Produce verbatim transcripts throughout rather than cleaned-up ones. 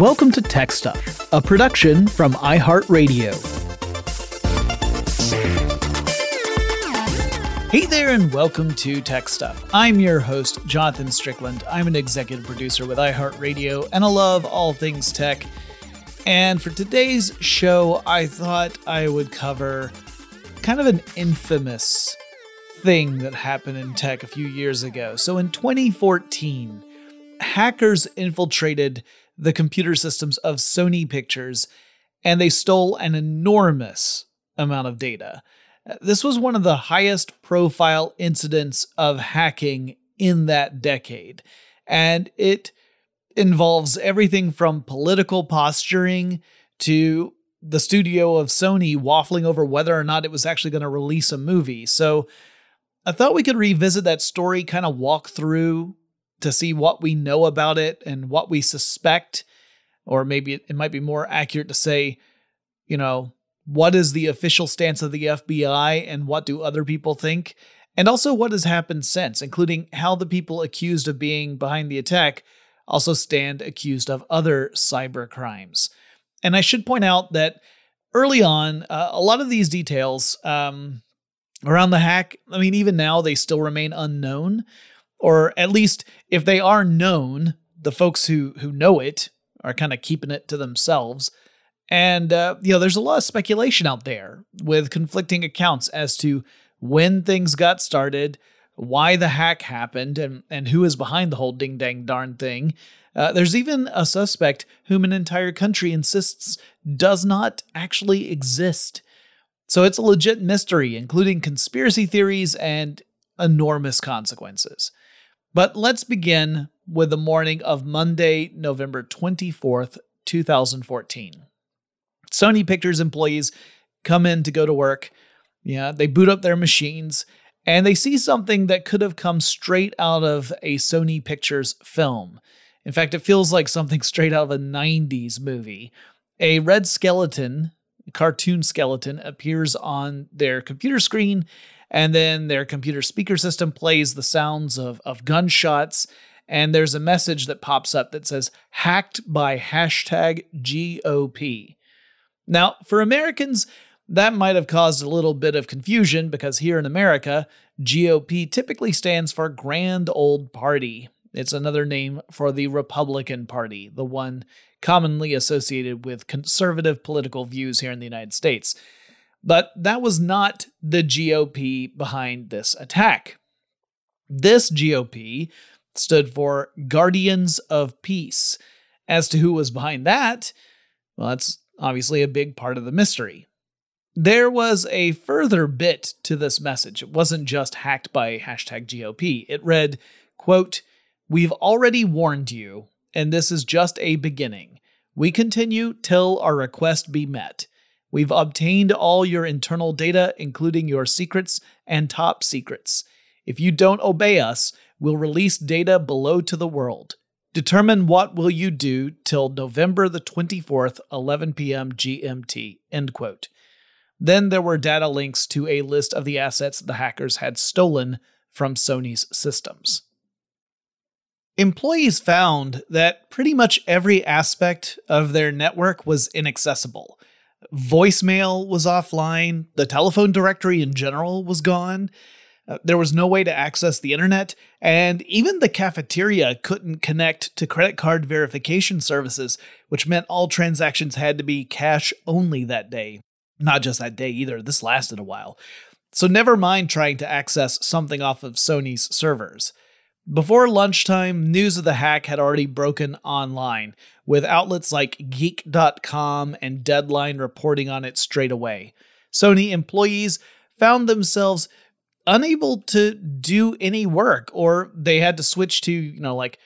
Welcome to Tech Stuff, a production from iHeartRadio. Hey there and welcome to Tech Stuff. I'm your host, Jonathan Strickland. I'm an executive producer with iHeartRadio and I love all things tech. And for today's show, I thought I would cover kind of an infamous thing that happened in tech a few years ago. So in twenty fourteen, hackers infiltrated the computer systems of Sony Pictures, and they stole an enormous amount of data. This was one of the highest profile incidents of hacking in that decade, and it involves everything from political posturing to the studio of Sony waffling over whether or not it was actually going to release a movie. So I thought we could revisit that story, kind of walk through to see what we know about it and what we suspect, or maybe it might be more accurate to say, you know, what is the official stance of the F B I and what do other people think? And also what has happened since, including how the people accused of being behind the attack also stand accused of other cyber crimes. And I should point out that early on, uh, a lot of these details um, around the hack, I mean, even now they still remain unknown. Or at least if they are known, the folks who who know it are kind of keeping it to themselves. And, uh, you know, there's a lot of speculation out there with conflicting accounts as to when things got started, why the hack happened, and, and who is behind the whole ding-dang-darn thing. Uh, there's even a suspect whom an entire country insists does not actually exist. So it's a legit mystery, including conspiracy theories and enormous consequences. But let's begin with the morning of Monday, November twenty-fourth, twenty fourteen. Sony Pictures employees come in to go to work. Yeah, they boot up their machines and they see something that could have come straight out of a Sony Pictures film. In fact, it feels like something straight out of a nineties movie. A red skeleton, a cartoon skeleton, appears on their computer screen. And then their computer speaker system plays the sounds of, of gunshots. And there's a message that pops up that says, hacked by hashtag G O P. Now, for Americans, that might have caused a little bit of confusion because here in America, G O P typically stands for Grand Old Party. It's another name for the Republican Party, the one commonly associated with conservative political views here in the United States. But that was not the G O P behind this attack. This G O P stood for Guardians of Peace. As to who was behind that, well, that's obviously a big part of the mystery. There was a further bit to this message. It wasn't just hacked by hashtag G O P. It read, quote, we've already warned you, and this is just a beginning. We continue till our request be met. We've obtained all your internal data, including your secrets and top secrets. If you don't obey us, we'll release data below to the world. Determine what will you do till November the twenty-fourth, eleven p.m. G M T, end quote. Then there were data links to a list of the assets the hackers had stolen from Sony's systems. Employees found that pretty much every aspect of their network was inaccessible. Voicemail was offline, the telephone directory in general was gone, uh, there was no way to access the internet, and even the cafeteria couldn't connect to credit card verification services, which meant all transactions had to be cash only that day. Not just that day either, this lasted a while. So never mind trying to access something off of Sony's servers. Before lunchtime, news of the hack had already broken online, with outlets like Geek dot com and Deadline reporting on it straight away. Sony employees found themselves unable to do any work, or they had to switch to, you know, like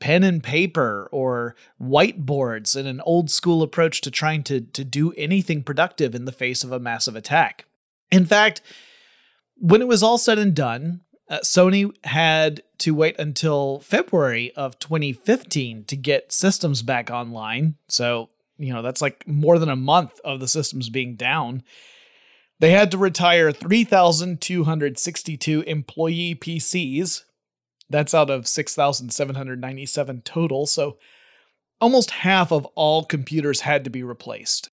pen and paper or whiteboards in an old school approach to trying to, to do anything productive in the face of a massive attack. In fact, when it was all said and done, Uh, Sony had to wait until February of twenty fifteen to get systems back online. So, you know, that's like more than a month of the systems being down. They had to retire three thousand two hundred sixty-two employee P Cs. That's out of six thousand seven hundred ninety-seven total. So almost half of all computers had to be replaced.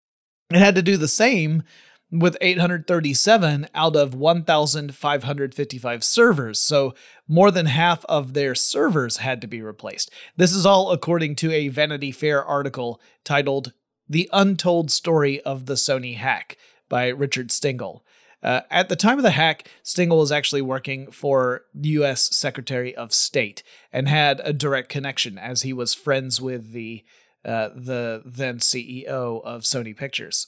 It had to do the same with eight hundred thirty-seven out of one thousand five hundred fifty-five servers, so more than half of their servers had to be replaced. This is all according to a Vanity Fair article titled "The Untold Story of the Sony Hack" by Richard Stengel. Uh, at the time of the hack, Stengel was actually working for U S Secretary of State and had a direct connection, as he was friends with the uh, the then C E O of Sony Pictures.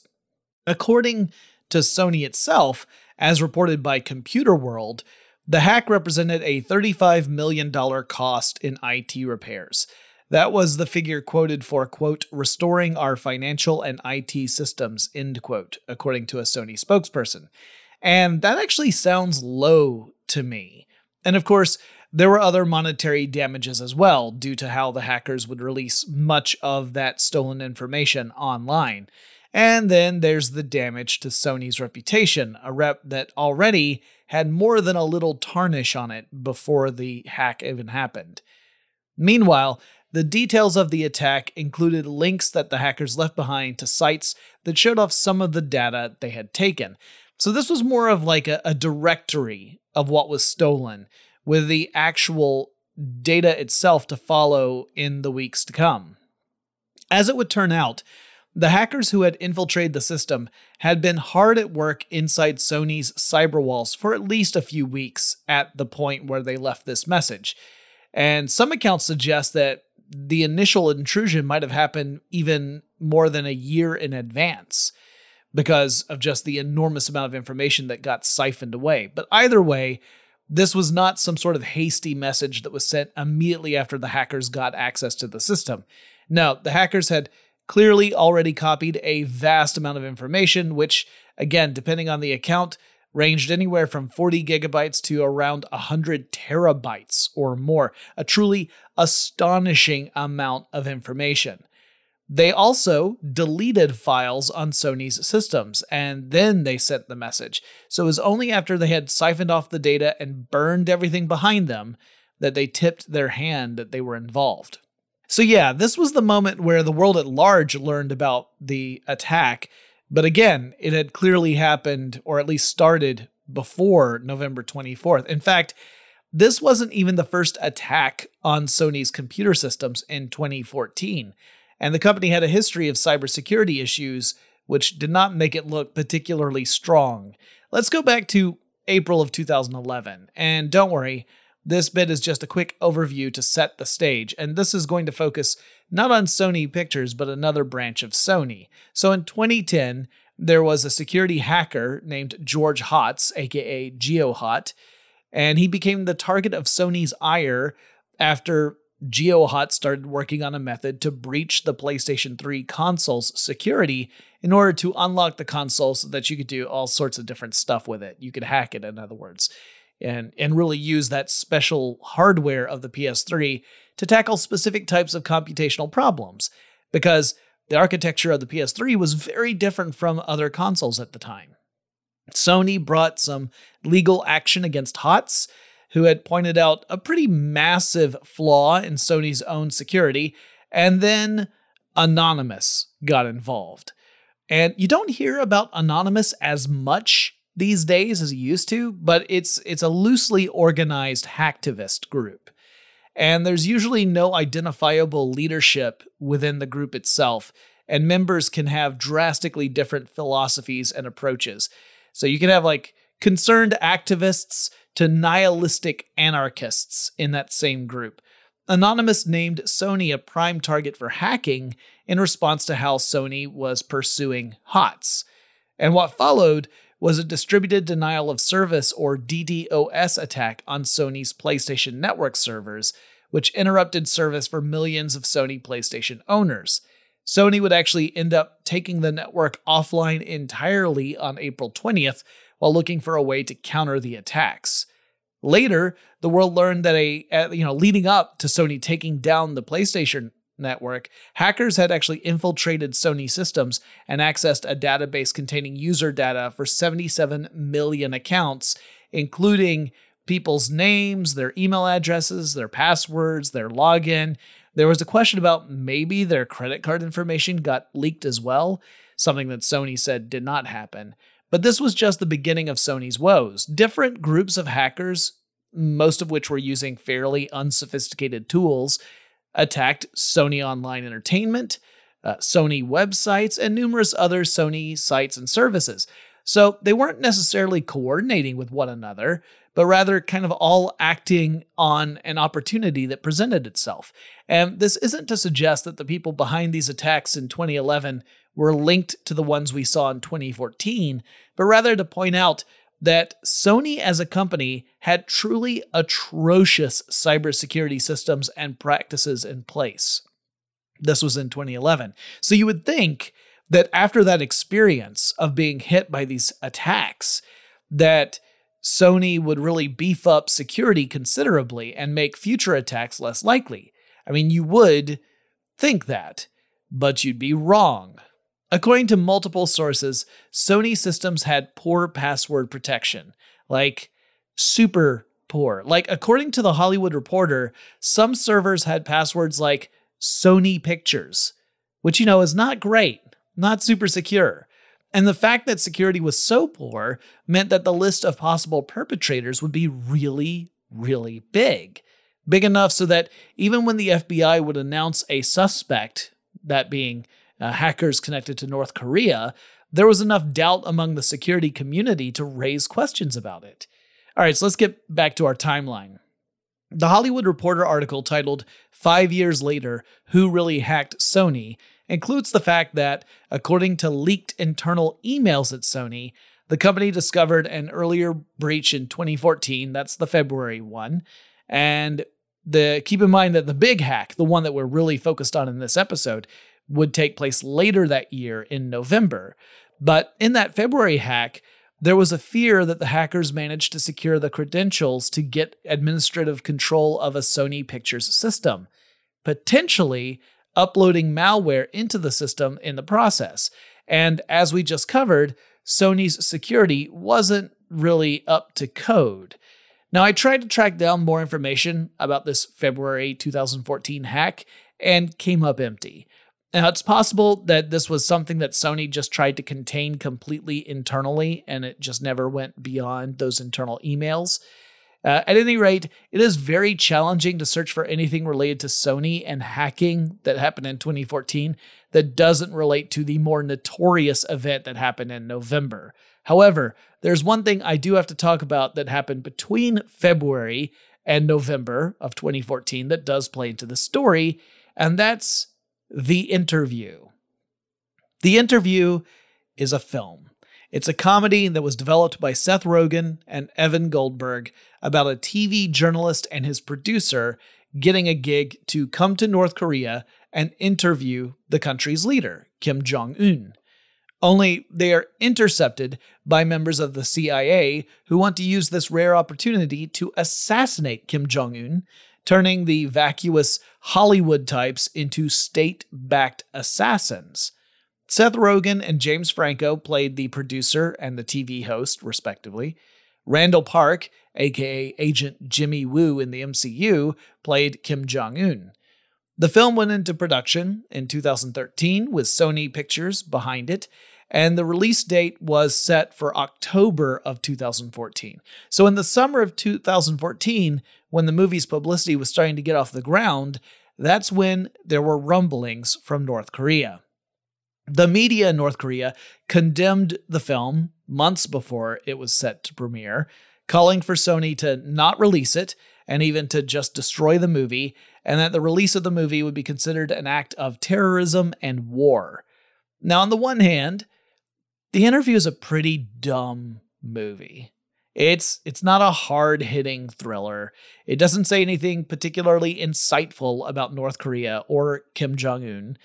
According to Sony itself, as reported by Computer World, the hack represented a thirty-five million dollars cost in I T repairs. That was the figure quoted for, quote, restoring our financial and I T systems, end quote, according to a Sony spokesperson. And that actually sounds low to me. And of course, there were other monetary damages as well, due to how the hackers would release much of that stolen information online. And then there's the damage to Sony's reputation, a rep that already had more than a little tarnish on it before the hack even happened. Meanwhile, the details of the attack included links that the hackers left behind to sites that showed off some of the data they had taken. So this was more of like a, a directory of what was stolen, with the actual data itself to follow in the weeks to come. As it would turn out, the hackers who had infiltrated the system had been hard at work inside Sony's cyberwalls for at least a few weeks at the point where they left this message. And some accounts suggest that the initial intrusion might have happened even more than a year in advance because of just the enormous amount of information that got siphoned away. But either way, this was not some sort of hasty message that was sent immediately after the hackers got access to the system. No, the hackers had clearly already copied a vast amount of information, which, again, depending on the account, ranged anywhere from forty gigabytes to around one hundred terabytes or more, a truly astonishing amount of information. They also deleted files on Sony's systems, and then they sent the message. So it was only after they had siphoned off the data and burned everything behind them that they tipped their hand that they were involved. So yeah, this was the moment where the world at large learned about the attack, but again, it had clearly happened, or at least started, before November twenty-fourth. In fact, this wasn't even the first attack on Sony's computer systems in twenty fourteen, and the company had a history of cybersecurity issues, which did not make it look particularly strong. Let's go back to April of two thousand eleven, and don't worry, this bit is just a quick overview to set the stage, and this is going to focus not on Sony Pictures, but another branch of Sony. So in twenty ten, there was a security hacker named George Hotz, aka GeoHot, and he became the target of Sony's ire after GeoHot started working on a method to breach the PlayStation three console's security in order to unlock the console so that you could do all sorts of different stuff with it. You could hack it, in other words. And, and really use that special hardware of the P S three to tackle specific types of computational problems, because the architecture of the P S three was very different from other consoles at the time. Sony brought some legal action against Hotz, who had pointed out a pretty massive flaw in Sony's own security, and then Anonymous got involved. And you don't hear about Anonymous as much these days as it used to, but it's it's a loosely organized hacktivist group. And there's usually no identifiable leadership within the group itself, and members can have drastically different philosophies and approaches. So you can have like concerned activists to nihilistic anarchists in that same group. Anonymous named Sony a prime target for hacking in response to how Sony was pursuing Hotz. And what followed was a distributed denial of service, or D DoS, attack on Sony's PlayStation Network servers, which interrupted service for millions of Sony PlayStation owners. Sony would actually end up taking the network offline entirely on April twentieth while looking for a way to counter the attacks. Later, the world learned that a you know leading up to Sony taking down the PlayStation Network, hackers had actually infiltrated Sony systems and accessed a database containing user data for seventy-seven million accounts, including people's names, their email addresses, their passwords, their login. There was a question about maybe their credit card information got leaked as well, something that Sony said did not happen. But this was just the beginning of Sony's woes. Different groups of hackers, most of which were using fairly unsophisticated tools, attacked Sony Online Entertainment, uh, Sony websites, and numerous other Sony sites and services. So they weren't necessarily coordinating with one another, but rather kind of all acting on an opportunity that presented itself. And this isn't to suggest that the people behind these attacks in twenty eleven were linked to the ones we saw in twenty fourteen, but rather to point out that Sony as a company had truly atrocious cybersecurity systems and practices in place. This was in twenty eleven. So you would think that after that experience of being hit by these attacks, that Sony would really beef up security considerably and make future attacks less likely. I mean, you would think that, but you'd be wrong. According to multiple sources, Sony systems had poor password protection, like super poor. Like, according to the Hollywood Reporter, some servers had passwords like Sony Pictures, which, you know, is not great, not super secure. And the fact that security was so poor meant that the list of possible perpetrators would be really, really big. Big enough so that even when the F B I would announce a suspect, that being Uh, hackers connected to North Korea, there was enough doubt among the security community to raise questions about it. All right, so let's get back to our timeline. The Hollywood Reporter article titled Five Years Later, Who Really Hacked Sony includes the fact that, according to leaked internal emails at Sony, the company discovered an earlier breach in twenty fourteen, that's the February one, and the keep in mind that the big hack, the one that we're really focused on in this episode, would take place later that year in November. But in that February hack, there was a fear that the hackers managed to secure the credentials to get administrative control of a Sony Pictures system, potentially uploading malware into the system in the process. And as we just covered, Sony's security wasn't really up to code. Now, I tried to track down more information about this February twenty fourteen hack and came up empty. Now, it's possible that this was something that Sony just tried to contain completely internally, and it just never went beyond those internal emails. Uh, at any rate, it is very challenging to search for anything related to Sony and hacking that happened in twenty fourteen that doesn't relate to the more notorious event that happened in November. However, there's one thing I do have to talk about that happened between February and November of twenty fourteen that does play into the story, and that's The Interview. The Interview is a film. It's a comedy that was developed by Seth Rogen and Evan Goldberg about a T V journalist and his producer getting a gig to come to North Korea and interview the country's leader, Kim Jong-un. Only they are intercepted by members of the C I A who want to use this rare opportunity to assassinate Kim Jong-un, turning the vacuous Hollywood types into state-backed assassins. Seth Rogen and James Franco played the producer and the T V host, respectively. Randall Park, aka Agent Jimmy Woo in the M C U, played Kim Jong-un. The film went into production in two thousand thirteen with Sony Pictures behind it, and the release date was set for October of two thousand fourteen. So in the summer of two thousand fourteen, when the movie's publicity was starting to get off the ground, that's when there were rumblings from North Korea. The media in North Korea condemned the film months before it was set to premiere, calling for Sony to not release it and even to just destroy the movie, and that the release of the movie would be considered an act of terrorism and war. Now, on the one hand, The Interview is a pretty dumb movie. It's it's not a hard-hitting thriller. It doesn't say anything particularly insightful about North Korea or Kim Jong-un.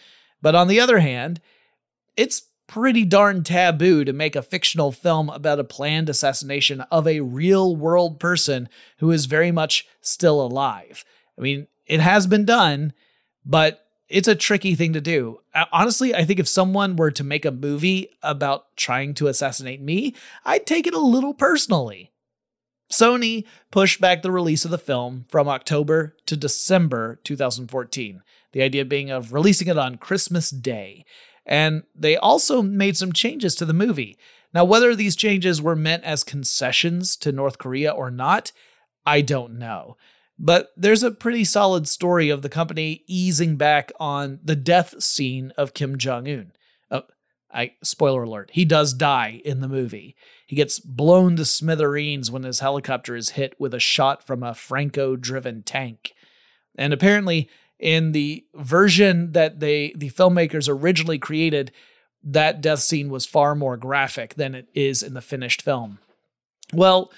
But on the other hand, it's pretty darn taboo to make a fictional film about a planned assassination of a real-world person who is very much still alive. I mean, it has been done, but it's a tricky thing to do. Honestly, I think if someone were to make a movie about trying to assassinate me, I'd take it a little personally. Sony pushed back the release of the film from October to December two thousand fourteen, the idea being of releasing it on Christmas Day. And they also made some changes to the movie. Now, whether these changes were meant as concessions to North Korea or not, I don't know. But there's a pretty solid story of the company easing back on the death scene of Kim Jong-un. Oh, I spoiler alert, he does die in the movie. He gets blown to smithereens when his helicopter is hit with a shot from a Franco-driven tank. And apparently, in the version that they the filmmakers originally created, that death scene was far more graphic than it is in the finished film. Well,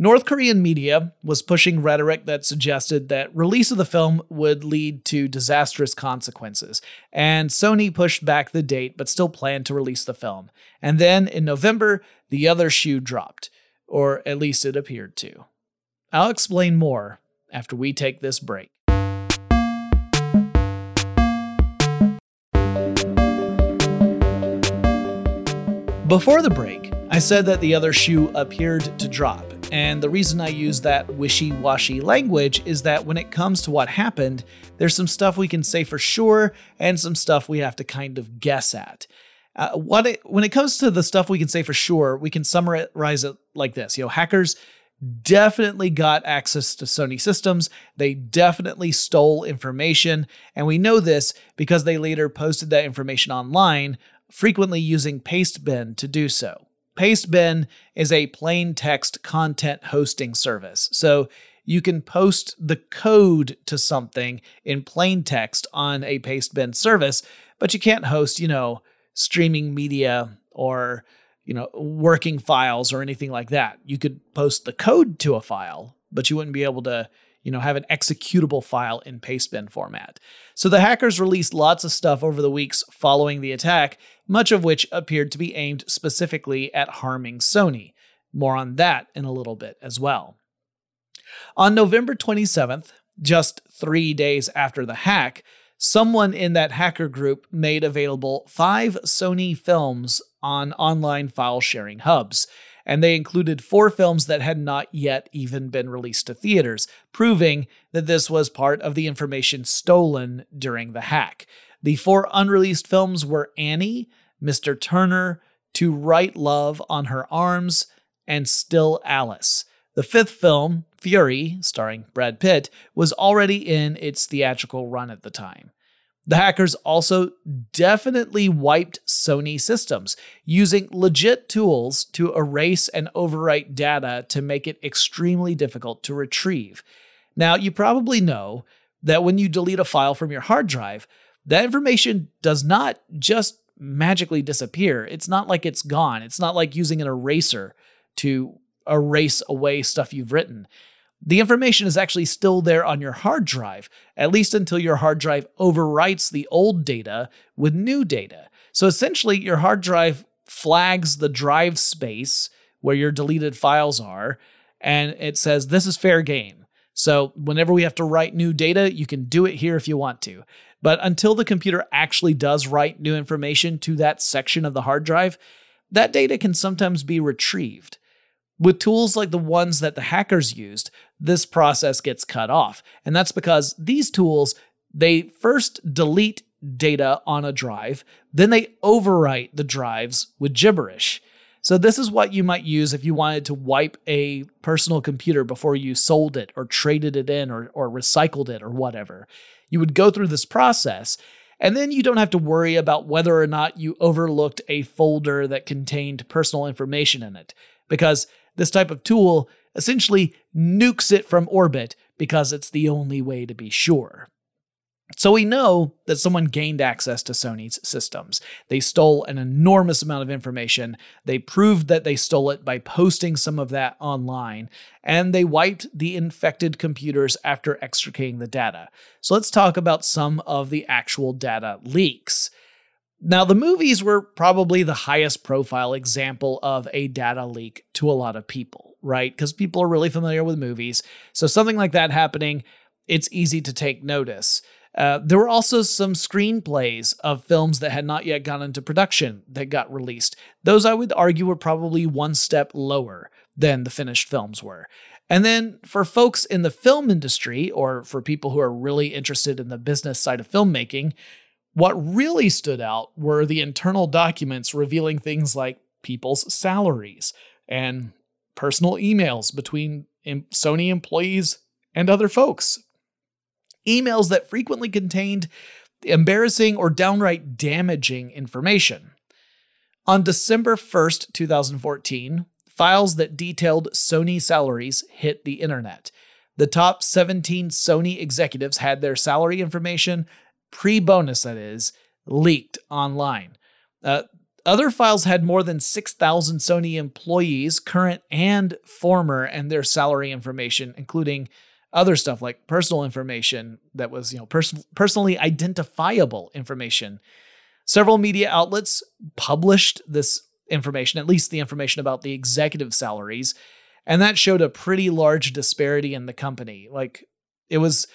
North Korean media was pushing rhetoric that suggested that release of the film would lead to disastrous consequences, and Sony pushed back the date but still planned to release the film. And then in November, the other shoe dropped, or at least it appeared to. I'll explain more after we take this break. Before the break, I said that the other shoe appeared to drop, and the reason I use that wishy-washy language is that when it comes to what happened, there's some stuff we can say for sure and some stuff we have to kind of guess at. Uh, what it, when it comes to the stuff we can say for sure, we can summarize it like this. You know, hackers definitely got access to Sony systems. They definitely stole information, and we know this because they later posted that information online, frequently using Pastebin to do so. Pastebin is a plain text content hosting service, so you can post the code to something in plain text on a Pastebin service, but you can't host, you know, streaming media or, you know, working files or anything like that. You could post the code to a file, but you wouldn't be able to, you know, have an executable file in Pastebin format. So the hackers released lots of stuff over the weeks following the attack, much of which appeared to be aimed specifically at harming Sony. More on that in a little bit as well. On November twenty-seventh, just three days after the hack, someone in that hacker group made available five Sony films on online file sharing hubs, and they included four films that had not yet even been released to theaters, proving that this was part of the information stolen during the hack. The four unreleased films were Annie, Mister Turner, To Write Love on Her Arms, and Still Alice. The fifth film, Fury, starring Brad Pitt, was already in its theatrical run at the time. The hackers also definitely wiped Sony systems, using legit tools to erase and overwrite data to make it extremely difficult to retrieve. Now, you probably know that when you delete a file from your hard drive, that information does not just magically disappear. It's not like it's gone. It's not like using an eraser to erase away stuff you've written. The information is actually still there on your hard drive, at least until your hard drive overwrites the old data with new data. So essentially, your hard drive flags the drive space where your deleted files are, and it says, this is fair game. So whenever we have to write new data, you can do it here if you want to. But until the computer actually does write new information to that section of the hard drive, that data can sometimes be retrieved. With tools like the ones that the hackers used, this process gets cut off. And that's because these tools, they first delete data on a drive, then they overwrite the drives with gibberish. So this is what you might use if you wanted to wipe a personal computer before you sold it or traded it in or, or recycled it or whatever. You would go through this process, and then you don't have to worry about whether or not you overlooked a folder that contained personal information in it, because this type of tool essentially nukes it from orbit because it's the only way to be sure. So we know that someone gained access to Sony's systems. They stole an enormous amount of information. They proved that they stole it by posting some of that online, and they wiped the infected computers after extricating the data. So let's talk about some of the actual data leaks. Now, the movies were probably the highest profile example of a data leak to a lot of people, right? Because people are really familiar with movies. So something like that happening, it's easy to take notice. Uh, there were also some screenplays of films that had not yet gone into production that got released. Those, I would argue, were probably one step lower than the finished films were. And then for folks in the film industry, or for people who are really interested in the business side of filmmaking, what really stood out were the internal documents revealing things like people's salaries and personal emails between Sony employees and other folks. Emails that frequently contained embarrassing or downright damaging information. On December first, twenty fourteen, files that detailed Sony salaries hit the internet. The top seventeen Sony executives had their salary information, pre-bonus that is, leaked online. Uh, Other files had more than six thousand Sony employees, current and former, and their salary information, including other stuff like personal information that was, you know, pers- personally identifiable information. Several media outlets published this information, at least the information about the executive salaries, and that showed a pretty large disparity in the company. Like, it was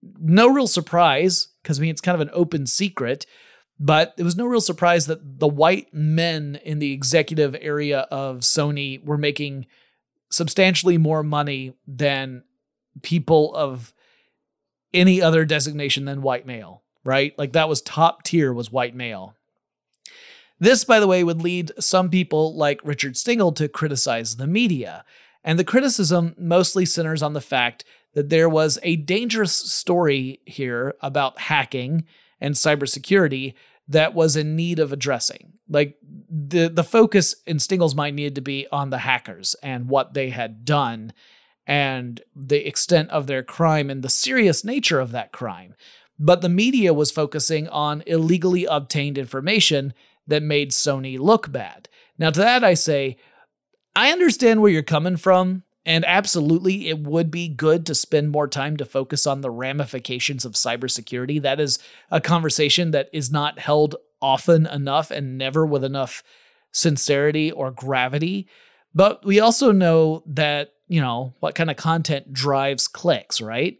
no real surprise, because, I mean, it's kind of an open secret, but it was no real surprise that the white men in the executive area of Sony were making substantially more money than people of any other designation than white male, right? Like, that was top tier, was white male. This, by the way, would lead some people like Richard Stengel to criticize the media. And the criticism mostly centers on the fact that there was a dangerous story here about hacking and cybersecurity that was in need of addressing. Like, the the focus in Stengel's mind needed to be on the hackers and what they had done and the extent of their crime and the serious nature of that crime. But the media was focusing on illegally obtained information that made Sony look bad. Now, to that I say, I understand where you're coming from, and absolutely it would be good to spend more time to focus on the ramifications of cybersecurity. That is a conversation that is not held often enough and never with enough sincerity or gravity. But we also know that, you know, what kind of content drives clicks, right?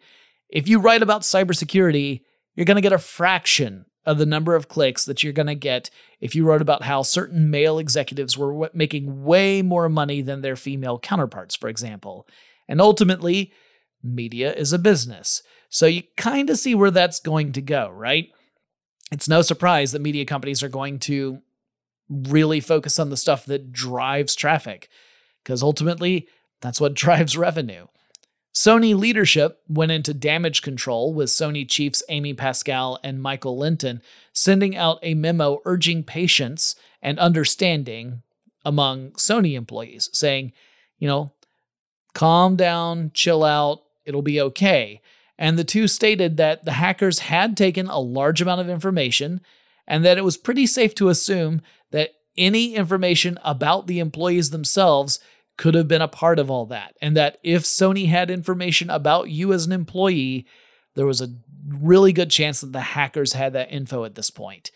If you write about cybersecurity, you're going to get a fraction of the number of clicks that you're going to get if you wrote about how certain male executives were w- making way more money than their female counterparts, for example. And ultimately, media is a business. So you kind of see where that's going to go, right? It's no surprise that media companies are going to really focus on the stuff that drives traffic, because ultimately, that's what drives revenue. Sony leadership went into damage control, with Sony chiefs Amy Pascal and Michael Linton sending out a memo urging patience and understanding among Sony employees, saying, you know, calm down, chill out, it'll be okay. And the two stated that the hackers had taken a large amount of information and that it was pretty safe to assume that any information about the employees themselves could have been a part of all that. And that if Sony had information about you as an employee, there was a really good chance that the hackers had that info at this point.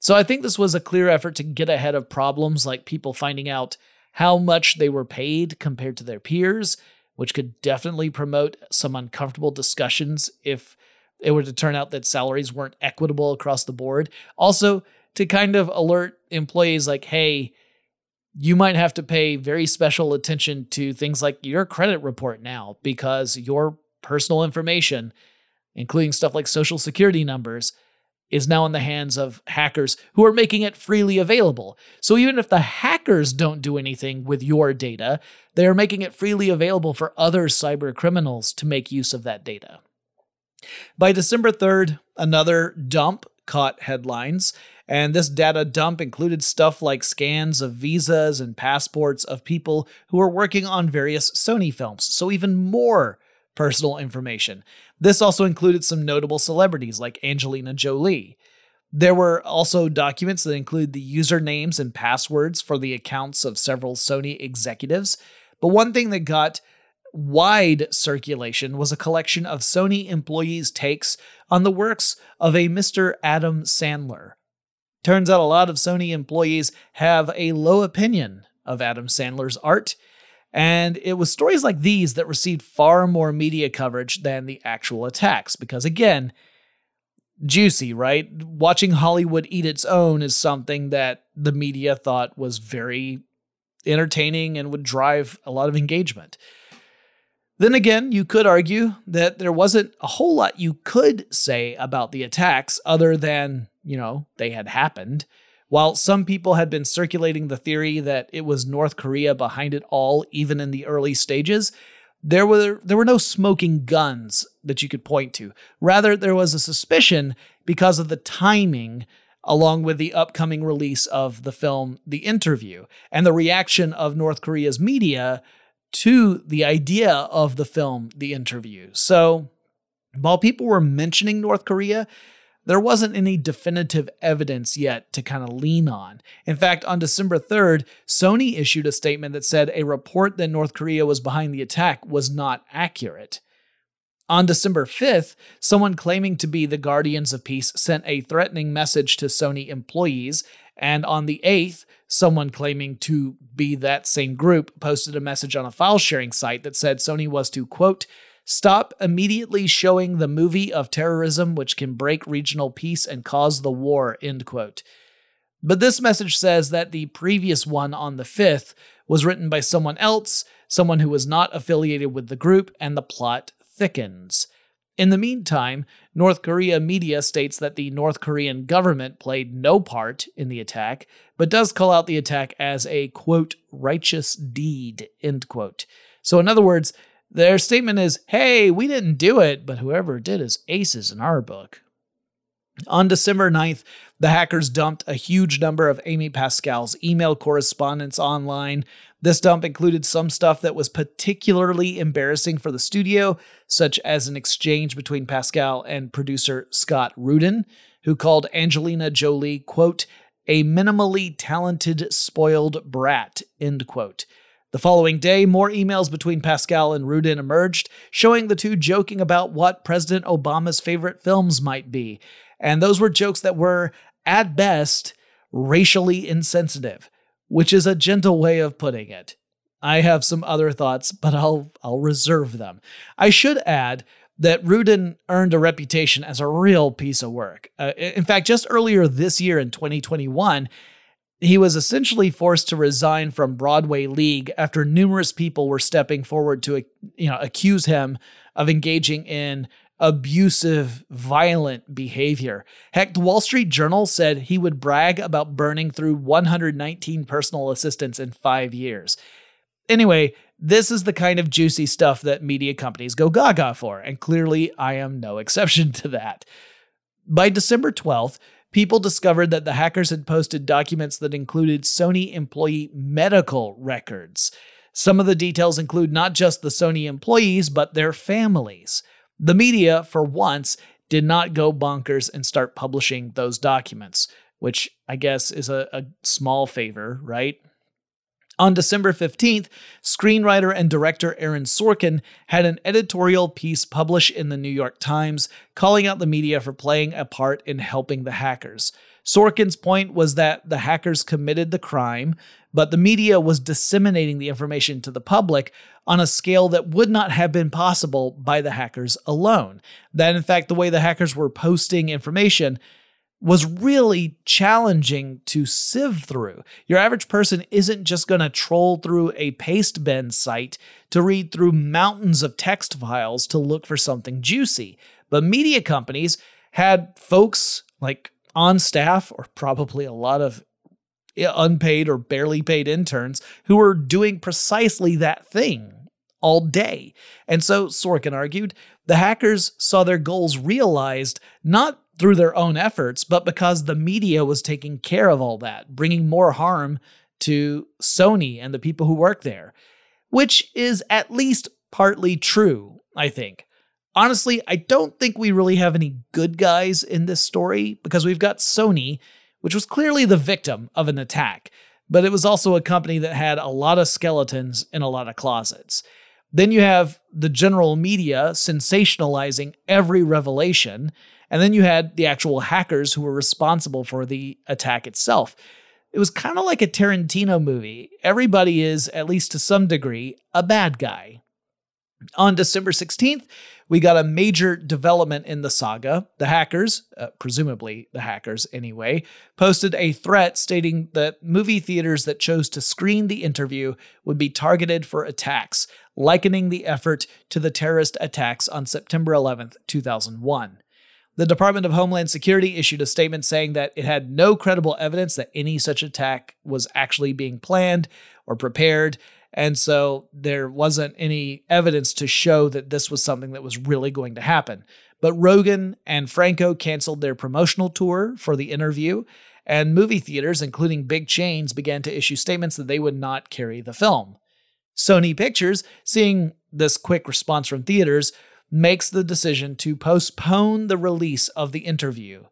So I think this was a clear effort to get ahead of problems like people finding out how much they were paid compared to their peers, which could definitely promote some uncomfortable discussions if it were to turn out that salaries weren't equitable across the board. Also, to kind of alert employees like, hey, you might have to pay very special attention to things like your credit report now, because your personal information, including stuff like social security numbers, is now in the hands of hackers who are making it freely available. So even if the hackers don't do anything with your data, they are making it freely available for other cyber criminals to make use of that data. By December third, another dump caught headlines. And this data dump included stuff like scans of visas and passports of people who were working on various Sony films, so even more personal information. This also included some notable celebrities like Angelina Jolie. There were also documents that include the usernames and passwords for the accounts of several Sony executives. But one thing that got wide circulation was a collection of Sony employees' takes on the works of a Mister Adam Sandler. Turns out a lot of Sony employees have a low opinion of Adam Sandler's art, and it was stories like these that received far more media coverage than the actual attacks, because again, juicy, right? Watching Hollywood eat its own is something that the media thought was very entertaining and would drive a lot of engagement. Then again, you could argue that there wasn't a whole lot you could say about the attacks other than, you know, they had happened. While some people had been circulating the theory that it was North Korea behind it all, even in the early stages, there were there were no smoking guns that you could point to. Rather, there was a suspicion because of the timing, along with the upcoming release of the film The Interview, and the reaction of North Korea's media to the idea of the film The Interview. So, while people were mentioning North Korea, there wasn't any definitive evidence yet to kind of lean on. In fact, on December third, Sony issued a statement that said a report that North Korea was behind the attack was not accurate. On December fifth, someone claiming to be the Guardians of Peace sent a threatening message to Sony employees, and on the eighth, someone claiming to be that same group posted a message on a file-sharing site that said Sony was to, quote, "Stop immediately showing the movie of terrorism which can break regional peace and cause the war," end quote. But this message says that the previous one on the fifth was written by someone else, someone who was not affiliated with the group, and the plot thickens. In the meantime, North Korea media states that the North Korean government played no part in the attack, but does call out the attack as a, quote, "righteous deed," end quote. So in other words, their statement is, hey, we didn't do it, but whoever did is aces in our book. On December ninth, the hackers dumped a huge number of Amy Pascal's email correspondence online. This dump included some stuff that was particularly embarrassing for the studio, such as an exchange between Pascal and producer Scott Rudin, who called Angelina Jolie, quote, "a minimally talented spoiled brat," end quote. The following day, more emails between Pascal and Rudin emerged, showing the two joking about what President Obama's favorite films might be. And those were jokes that were, at best, racially insensitive, which is a gentle way of putting it. I have some other thoughts, but I'll I'll reserve them. I should add that Rudin earned a reputation as a real piece of work. Uh, in fact, just earlier this year in twenty twenty-one, he was essentially forced to resign from Broadway League after numerous people were stepping forward to, you know, accuse him of engaging in abusive, violent behavior. Heck, the Wall Street Journal said he would brag about burning through one hundred nineteen personal assistants in five years. Anyway, this is the kind of juicy stuff that media companies go gaga for, and clearly I am no exception to that. By December twelfth, people discovered that the hackers had posted documents that included Sony employee medical records. Some of the details include not just the Sony employees, but their families. The media, for once, did not go bonkers and start publishing those documents, which I guess is a, a small favor, right? On December fifteenth, screenwriter and director Aaron Sorkin had an editorial piece published in the New York Times calling out the media for playing a part in helping the hackers. Sorkin's point was that the hackers committed the crime, but the media was disseminating the information to the public on a scale that would not have been possible by the hackers alone. That, in fact, the way the hackers were posting information was really challenging to sieve through. Your average person isn't just going to troll through a Pastebin site to read through mountains of text files to look for something juicy. But media companies had folks like on staff, or probably a lot of unpaid or barely paid interns, who were doing precisely that thing all day. And so, Sorkin argued, the hackers saw their goals realized not through their own efforts, but because the media was taking care of all that, bringing more harm to Sony and the people who work there, which is at least partly true, I think. Honestly, I don't think we really have any good guys in this story, because we've got Sony, which was clearly the victim of an attack, but it was also a company that had a lot of skeletons in a lot of closets. Then you have the general media sensationalizing every revelation, and then you had the actual hackers who were responsible for the attack itself. It was kind of like a Tarantino movie. Everybody is, at least to some degree, a bad guy. On December sixteenth, we got a major development in the saga. The hackers, uh, presumably the hackers anyway, posted a threat stating that movie theaters that chose to screen The Interview would be targeted for attacks, likening the effort to the terrorist attacks on September eleventh, two thousand one. The Department of Homeland Security issued a statement saying that it had no credible evidence that any such attack was actually being planned or prepared, and so there wasn't any evidence to show that this was something that was really going to happen. But Rogen and Franco canceled their promotional tour for The Interview, and movie theaters, including big chains, began to issue statements that they would not carry the film. Sony Pictures, seeing this quick response from theaters, makes the decision to postpone the release of The Interview,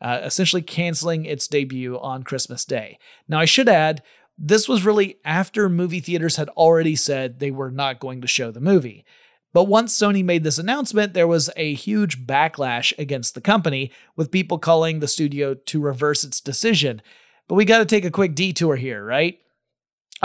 uh, essentially canceling its debut on Christmas Day. Now, I should add, this was really after movie theaters had already said they were not going to show the movie. But once Sony made this announcement, there was a huge backlash against the company, with people calling the studio to reverse its decision. But we got to take a quick detour here, right?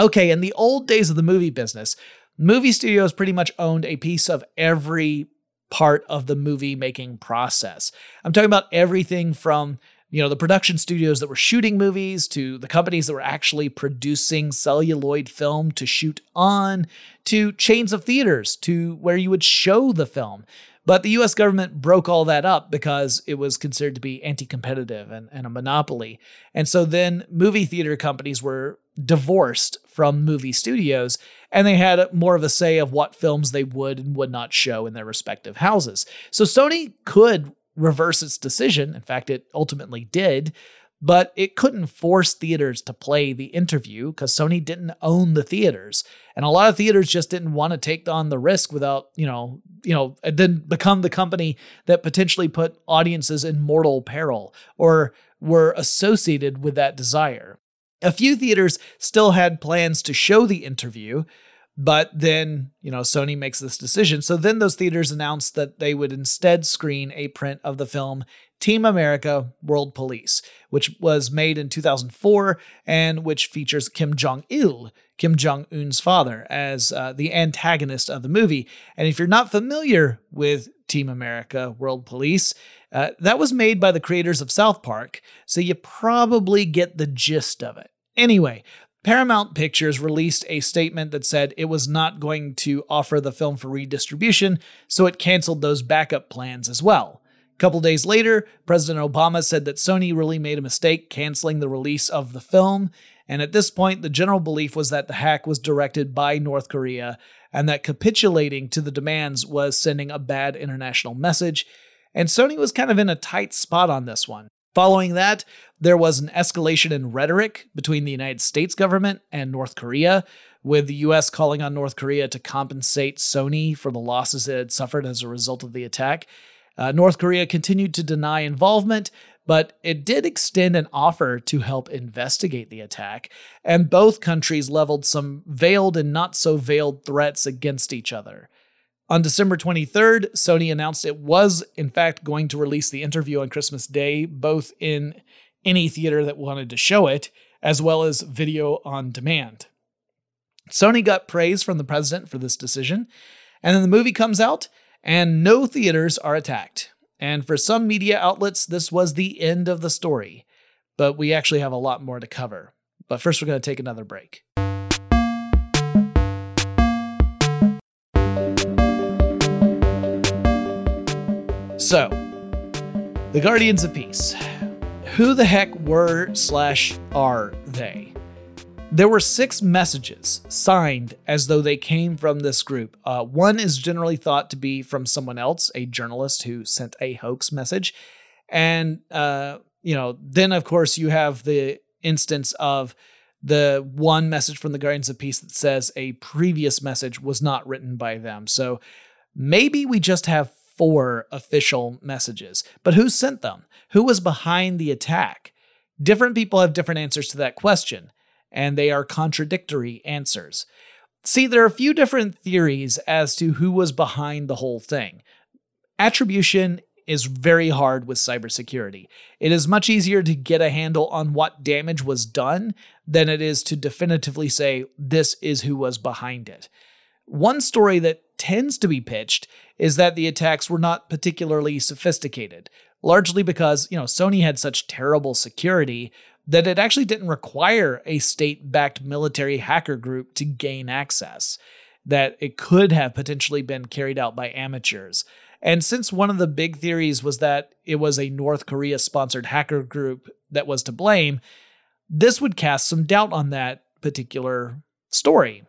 Okay, in the old days of the movie business, movie studios pretty much owned a piece of every part of the movie making process. I'm talking about everything from, you know, the production studios that were shooting movies to the companies that were actually producing celluloid film to shoot on, to chains of theaters, to where you would show the film. But the U S government broke all that up because it was considered to be anti-competitive and, and a monopoly. And so then movie theater companies were divorced from movie studios, and they had more of a say of what films they would and would not show in their respective houses. So Sony could reverse its decision. In fact, it ultimately did, but it couldn't force theaters to play The Interview because Sony didn't own the theaters. And a lot of theaters just didn't want to take on the risk without, you know, you know, then become the company that potentially put audiences in mortal peril or were associated with that desire. A few theaters still had plans to show The Interview, but then, you know, Sony makes this decision. So then those theaters announced that they would instead screen a print of the film Team America World Police, which was made in two thousand four and which features Kim Jong-il, Kim Jong-un's father, as uh, the antagonist of the movie. And if you're not familiar with Team America World Police, uh, that was made by the creators of South Park, so you probably get the gist of it. Anyway, Paramount Pictures released a statement that said it was not going to offer the film for redistribution, so it canceled those backup plans as well. A couple days later, President Obama said that Sony really made a mistake canceling the release of the film, and at this point, the general belief was that the hack was directed by North Korea and that capitulating to the demands was sending a bad international message, and Sony was kind of in a tight spot on this one. Following that, there was an escalation in rhetoric between the United States government and North Korea, with the U S calling on North Korea to compensate Sony for the losses it had suffered as a result of the attack. Uh, North Korea continued to deny involvement, but it did extend an offer to help investigate the attack, and both countries leveled some veiled and not so veiled threats against each other. On December twenty-third, Sony announced it was, in fact, going to release The Interview on Christmas Day, both in any theater that wanted to show it, as well as video on demand. Sony got praise from the president for this decision, and then the movie comes out, and no theaters are attacked. And for some media outlets, this was the end of the story, but we actually have a lot more to cover. But first, we're going to take another break. So, the Guardians of Peace. Who the heck were slash are they? There were six messages signed as though they came from this group. Uh, one is generally thought to be from someone else, a journalist who sent a hoax message. And, uh, you know, then, of course, you have the instance of the one message from the Guardians of Peace that says a previous message was not written by them. So maybe we just have four official messages. But who sent them? Who was behind the attack? Different people have different answers to that question, and they are contradictory answers. See, there are a few different theories as to who was behind the whole thing. Attribution is very hard with cybersecurity. It is much easier to get a handle on what damage was done than it is to definitively say this is who was behind it. One story that tends to be pitched is that the attacks were not particularly sophisticated, largely because, you know, Sony had such terrible security that it actually didn't require a state-backed military hacker group to gain access, that it could have potentially been carried out by amateurs. And since one of the big theories was that it was a North Korea-sponsored hacker group that was to blame, this would cast some doubt on that particular story.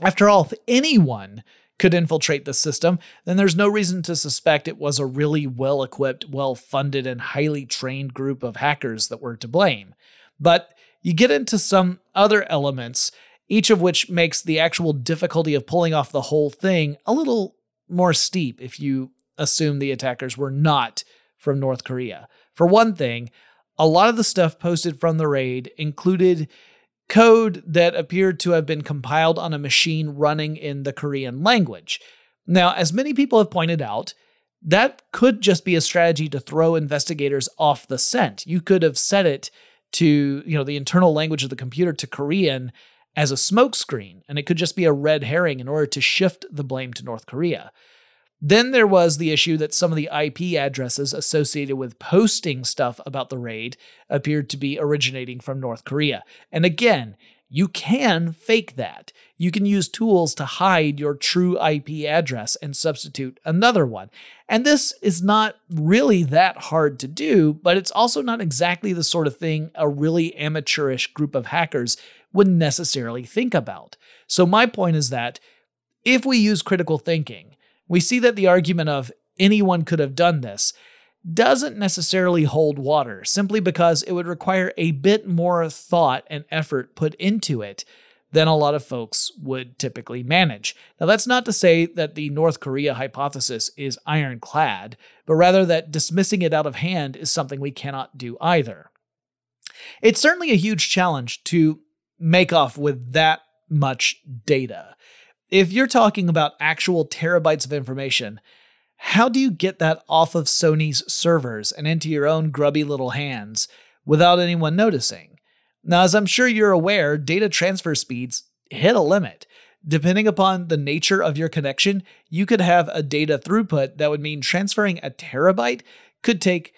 After all, if anyone could infiltrate the system, then there's no reason to suspect it was a really well-equipped, well-funded, and highly trained group of hackers that were to blame. But you get into some other elements, each of which makes the actual difficulty of pulling off the whole thing a little more steep if you assume the attackers were not from North Korea. For one thing, a lot of the stuff posted from the raid included code that appeared to have been compiled on a machine running in the Korean language. Now, as many people have pointed out, that could just be a strategy to throw investigators off the scent. You could have set it to, you know, the internal language of the computer to Korean as a smokescreen, and it could just be a red herring in order to shift the blame to North Korea. Then there was the issue that some of the I P addresses associated with posting stuff about the raid appeared to be originating from North Korea. And again, you can fake that. You can use tools to hide your true I P address and substitute another one. And this is not really that hard to do, but it's also not exactly the sort of thing a really amateurish group of hackers wouldn't necessarily think about. So my point is that if we use critical thinking, we see that the argument of anyone could have done this doesn't necessarily hold water, simply because it would require a bit more thought and effort put into it than a lot of folks would typically manage. Now, that's not to say that the North Korea hypothesis is ironclad, but rather that dismissing it out of hand is something we cannot do either. It's certainly a huge challenge to make off with that much data. If you're talking about actual terabytes of information, how do you get that off of Sony's servers and into your own grubby little hands without anyone noticing? Now, as I'm sure you're aware, data transfer speeds hit a limit. Depending upon the nature of your connection, you could have a data throughput that would mean transferring a terabyte could take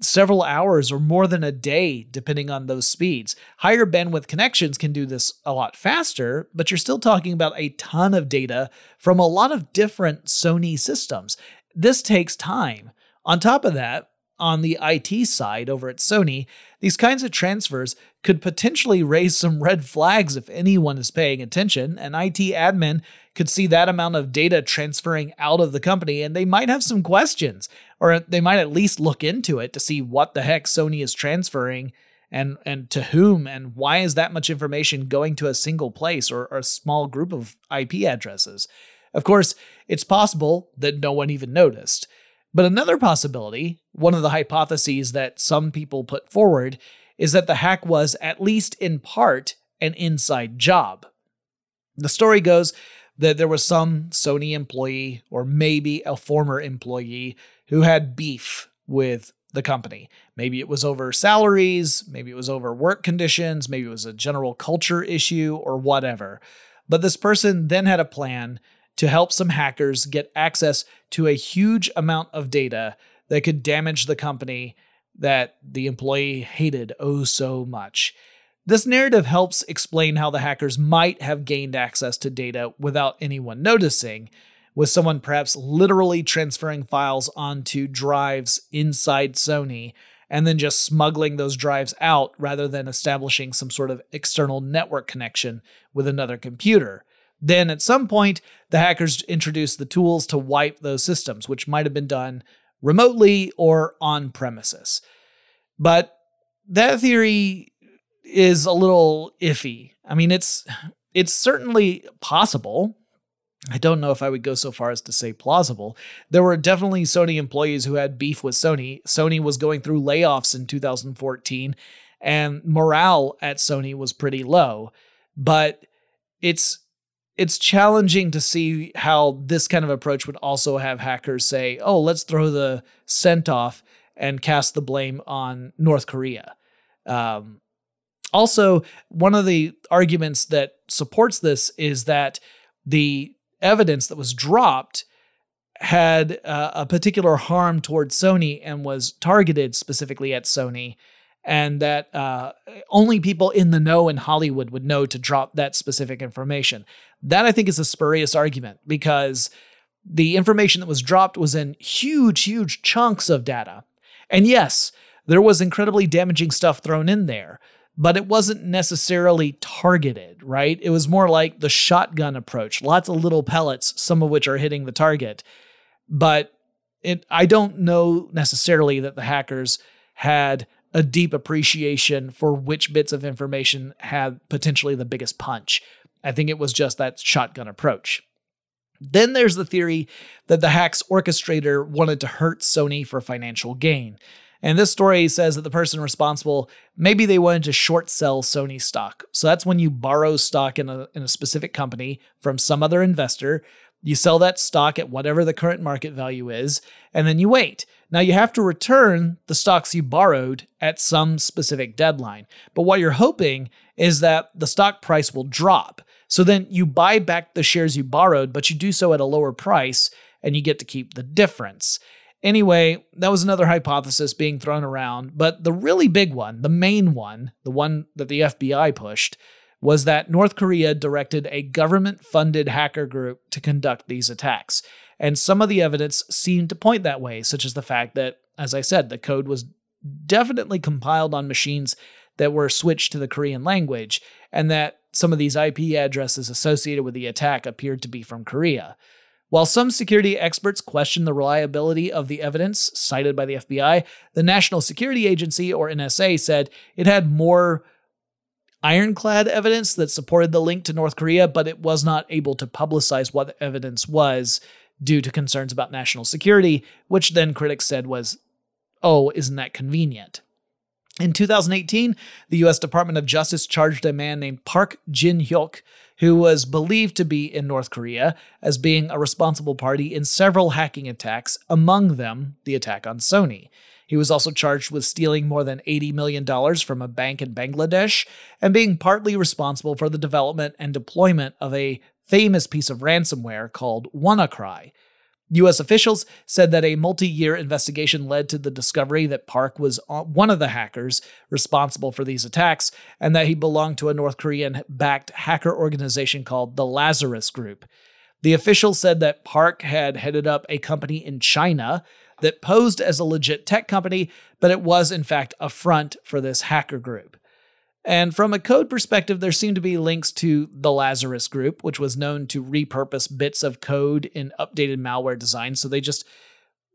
several hours or more than a day, depending on those speeds. Higher bandwidth connections can do this a lot faster, but you're still talking about a ton of data from a lot of different Sony systems. This takes time. On top of that, on the I T side over at Sony, these kinds of transfers could potentially raise some red flags if anyone is paying attention. An I T admin could see that amount of data transferring out of the company, and they might have some questions, or they might at least look into it to see what the heck Sony is transferring and, and to whom, and why is that much information going to a single place or, or a small group of I P addresses. Of course, it's possible that no one even noticed. But another possibility, one of the hypotheses that some people put forward, is that the hack was, at least in part, an inside job. The story goes that there was some Sony employee, or maybe a former employee, who had beef with the company. Maybe it was over salaries, maybe it was over work conditions, maybe it was a general culture issue, or whatever. But this person then had a plan to help some hackers get access to a huge amount of data that could damage the company that the employee hated oh so much. This narrative helps explain how the hackers might have gained access to data without anyone noticing, with someone perhaps literally transferring files onto drives inside Sony and then just smuggling those drives out rather than establishing some sort of external network connection with another computer. Then at some point, the hackers introduced the tools to wipe those systems, which might have been done remotely or on premises. But that theory is a little iffy. I mean, it's it's certainly possible. I don't know if I would go so far as to say plausible. There were definitely Sony employees who had beef with Sony. Sony was going through layoffs in two thousand fourteen, and morale at Sony was pretty low. But it's It's challenging to see how this kind of approach would also have hackers say, oh, let's throw the scent off and cast the blame on North Korea. Um, also, one of the arguments that supports this is that the evidence that was dropped had uh, a particular harm towards Sony and was targeted specifically at Sony, and that uh, only people in the know in Hollywood would know to drop that specific information. That, I think, is a spurious argument, because the information that was dropped was in huge, huge chunks of data. And yes, there was incredibly damaging stuff thrown in there, but it wasn't necessarily targeted, right? It was more like the shotgun approach, lots of little pellets, some of which are hitting the target. But it, I don't know necessarily that the hackers had a deep appreciation for which bits of information had potentially the biggest punch. I think it was just that shotgun approach. Then there's the theory that the hack's orchestrator wanted to hurt Sony for financial gain. And this story says that the person responsible, maybe they wanted to short sell Sony stock. So that's when you borrow stock in a, in a specific company from some other investor. You sell that stock at whatever the current market value is, and then you wait. Now you have to return the stocks you borrowed at some specific deadline. But what you're hoping is that the stock price will drop. So then you buy back the shares you borrowed, but you do so at a lower price, and you get to keep the difference. Anyway, that was another hypothesis being thrown around, but the really big one, the main one, the one that the F B I pushed, was that North Korea directed a government-funded hacker group to conduct these attacks. And some of the evidence seemed to point that way, such as the fact that, as I said, the code was definitely compiled on machines that were switched to the Korean language, and that some of these I P addresses associated with the attack appeared to be from Korea. While some security experts questioned the reliability of the evidence cited by the F B I, the National Security Agency, or N S A, said it had more ironclad evidence that supported the link to North Korea, but it was not able to publicize what the evidence was due to concerns about national security, which then critics said was, oh, isn't that convenient? In two thousand eighteen, the U S Department of Justice charged a man named Park Jin-hyuk, who was believed to be in North Korea, as being a responsible party in several hacking attacks, among them the attack on Sony. He was also charged with stealing more than eighty million dollars from a bank in Bangladesh and being partly responsible for the development and deployment of a famous piece of ransomware called WannaCry. U S officials said that a multi-year investigation led to the discovery that Park was one of the hackers responsible for these attacks, and that he belonged to a North Korean-backed hacker organization called the Lazarus Group. The officials said that Park had headed up a company in China that posed as a legit tech company, but it was, in fact, a front for this hacker group. And from a code perspective, there seem to be links to the Lazarus Group, which was known to repurpose bits of code in updated malware design. So they just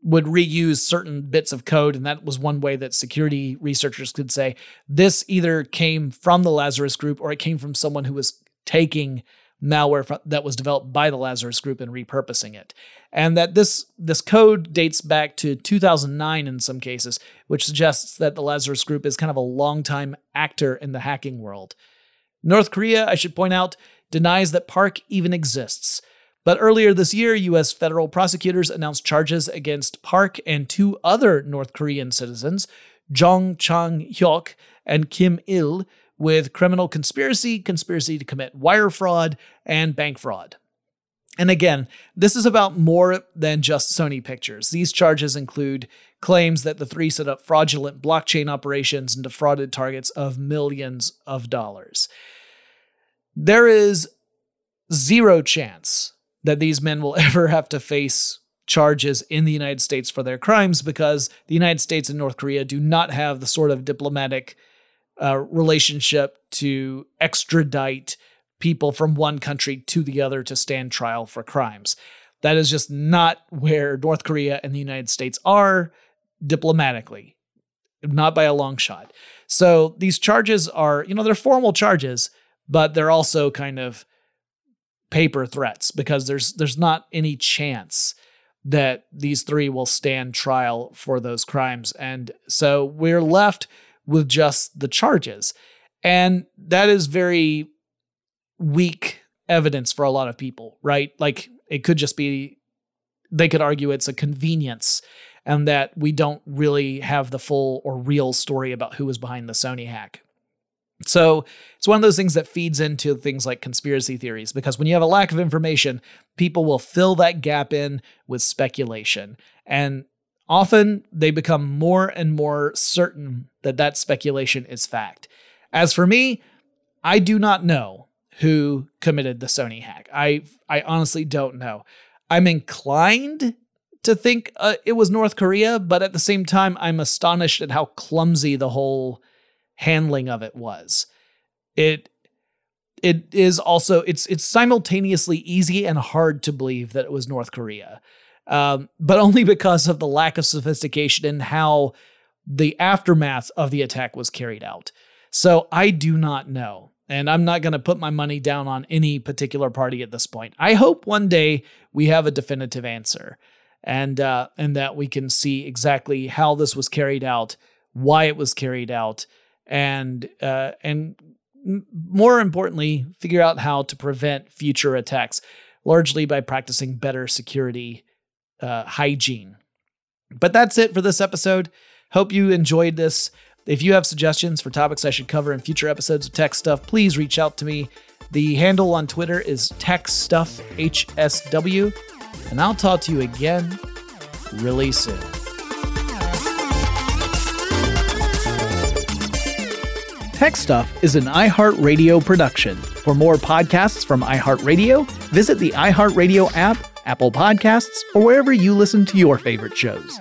would reuse certain bits of code. And that was one way that security researchers could say this either came from the Lazarus Group or it came from someone who was taking malware that was developed by the Lazarus Group and repurposing it. And that this, this code dates back to two thousand nine in some cases, which suggests that the Lazarus Group is kind of a longtime actor in the hacking world. North Korea, I should point out, denies that Park even exists. But earlier this year, U S federal prosecutors announced charges against Park and two other North Korean citizens, Jong Chang-hyuk and Kim Il, with criminal conspiracy, conspiracy to commit wire fraud, and bank fraud. And again, this is about more than just Sony Pictures. These charges include claims that the three set up fraudulent blockchain operations and defrauded targets of millions of dollars. There is zero chance that these men will ever have to face charges in the United States for their crimes, because the United States and North Korea do not have the sort of diplomatic Uh, relationship to extradite people from one country to the other to stand trial for crimes. That is just not where North Korea and the United States are diplomatically, not by a long shot. So these charges are, you know, they're formal charges, but they're also kind of paper threats, because there's there's not any chance that these three will stand trial for those crimes. And so we're left with just the charges. And that is very weak evidence for a lot of people, right? Like, it could just be, they could argue it's a convenience and that we don't really have the full or real story about who was behind the Sony hack. So it's one of those things that feeds into things like conspiracy theories, because when you have a lack of information, people will fill that gap in with speculation. And often they become more and more certain that that speculation is fact. As for me, I do not know who committed the Sony hack. I I honestly don't know. I'm inclined to think uh, it was North Korea, but at the same time, I'm astonished at how clumsy the whole handling of it was. It it is also it's it's simultaneously easy and hard to believe that it was North Korea, um, but only because of the lack of sophistication in how the aftermath of the attack was carried out. So I do not know. And I'm not going to put my money down on any particular party at this point. I hope one day we have a definitive answer and uh, and that we can see exactly how this was carried out, why it was carried out, and uh, and more importantly, figure out how to prevent future attacks, largely by practicing better security uh, hygiene. But that's it for this episode. Hope you enjoyed this. If you have suggestions for topics I should cover in future episodes of Tech Stuff, please reach out to me. The handle on Twitter is Tech Stuff H S W, and I'll talk to you again really soon. Tech Stuff is an iHeartRadio production. For more podcasts from iHeartRadio, visit the iHeartRadio app, Apple Podcasts, or wherever you listen to your favorite shows.